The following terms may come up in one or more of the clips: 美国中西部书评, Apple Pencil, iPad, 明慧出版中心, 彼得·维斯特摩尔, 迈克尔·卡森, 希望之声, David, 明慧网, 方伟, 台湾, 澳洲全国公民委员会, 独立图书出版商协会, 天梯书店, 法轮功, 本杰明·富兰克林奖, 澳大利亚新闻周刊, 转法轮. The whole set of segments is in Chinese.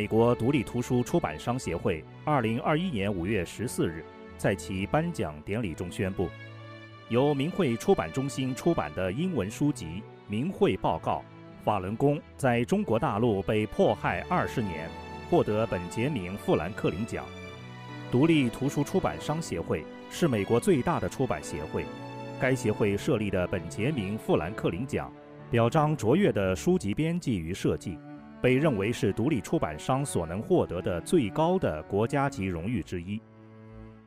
美国独立图书出版商协会2021年5月14日在其颁奖典礼中宣布，由明慧出版中心出版的英文书籍《明慧报告：法轮功在中国大陆被迫害20年》获得本杰明·富兰克林奖。独立图书出版商协会是美国最大的出版协会，该协会设立的本杰明·富兰克林奖表彰卓越的书籍编辑与设计，被认为是独立出版商所能获得的最高的国家级荣誉之一。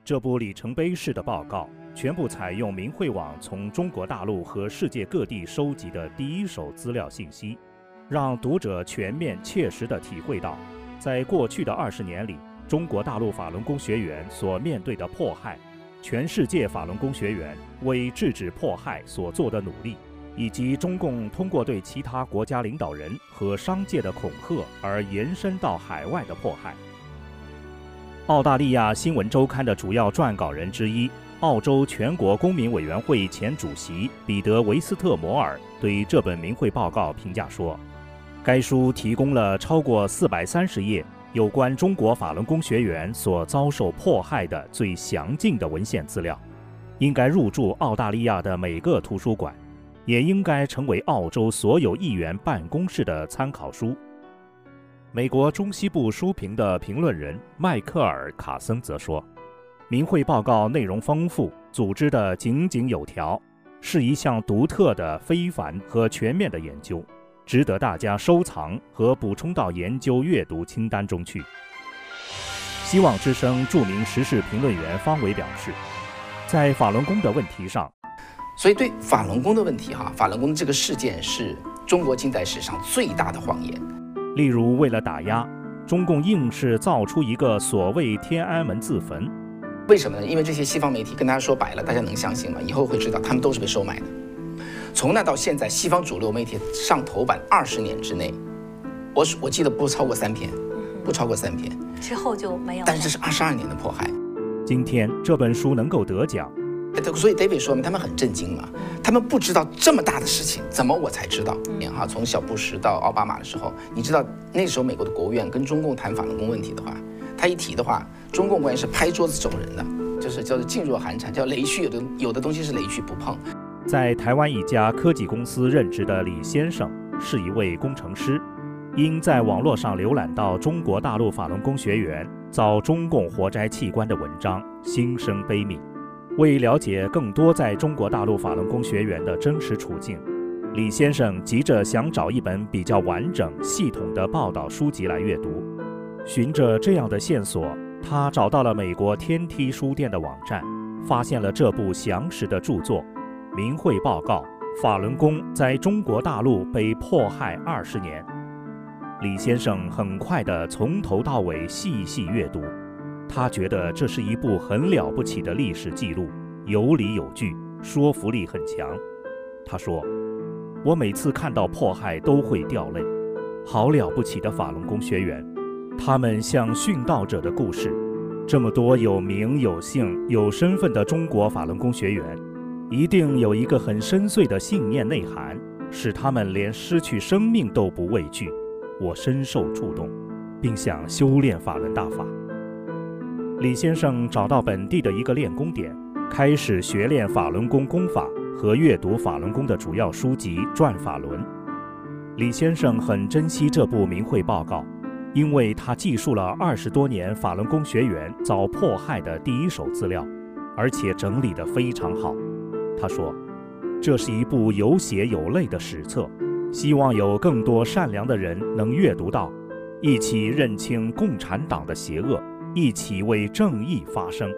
这部里程碑式的报告全部采用明慧网从中国大陆和世界各地收集的第一手资料信息，让读者全面切实地体会到，在过去的20年里，中国大陆法轮功学员所面对的迫害，全世界法轮功学员为制止迫害所做的努力，以及中共通过对其他国家领导人和商界的恐吓而延伸到海外的迫害。澳大利亚新闻周刊的主要撰稿人之一、澳洲全国公民委员会前主席彼得·维斯特摩尔对这本明慧报告评价说，该书提供了超过430页有关中国法轮功学员所遭受迫害的最详尽的文献资料，应该入驻澳大利亚的每个图书馆，也应该成为澳洲所有议员办公室的参考书。美国中西部书评的评论人迈克尔·卡森则说，明慧报告内容丰富，组织得井井有条，是一项独特的、非凡和全面的研究，值得大家收藏和补充到研究阅读清单中去。希望之声著名时事评论员方伟表示，在法轮功的问题上，所以对法轮功的问题法轮功这个事件是中国近代史上最大的谎言。例如，为了打压，中共硬是造出一个所谓天安门自焚。为什么呢？因为这些西方媒体跟大家说白了，大家能相信吗？以后会知道他们都是被收买的。从那到现在，西方主流媒体上头版20年之内，我记得不超过三篇，之后就没有。但是这是22年的迫害。今天这本书能够得奖，所以 David 说他们很震惊嘛，他们不知道这么大的事情，怎么我才知道？从小布什到奥巴马的时候，你知道那时候美国的国务院跟中共谈法轮功问题的话，他一提的话，中共官员是拍桌子走人的，就是叫做噤若寒蝉，叫雷区，有的东西是雷区不碰。在台湾一家科技公司任职的李先生是一位工程师，因在网络上浏览到中国大陆法轮功学员遭中共活摘器官的文章，心生悲悯。为了解更多在中国大陆法轮功学员的真实处境，李先生急着想找一本比较完整系统的报道书籍来阅读。循着这样的线索，他找到了美国天梯书店的网站，发现了这部详实的著作《明慧报告：法轮功在中国大陆被迫害20年》。李先生很快地从头到尾细细阅读，他觉得这是一部很了不起的历史记录，有理有据，说服力很强。他说，我每次看到迫害都会掉泪，好了不起的法轮功学员，他们像殉道者的故事，这么多有名有姓有身份的中国法轮功学员，一定有一个很深邃的信念内涵，使他们连失去生命都不畏惧。我深受触动，并想修炼法轮大法。李先生找到本地的一个练功点，开始学练法轮功功法和阅读法轮功的主要书籍《转法轮》。李先生很珍惜这部明慧报告，因为它记述了20多年法轮功学员遭迫害的第一手资料，而且整理得非常好。他说，这是一部有血有泪的史册，希望有更多善良的人能阅读到，一起认清共产党的邪恶，一起为正义发声。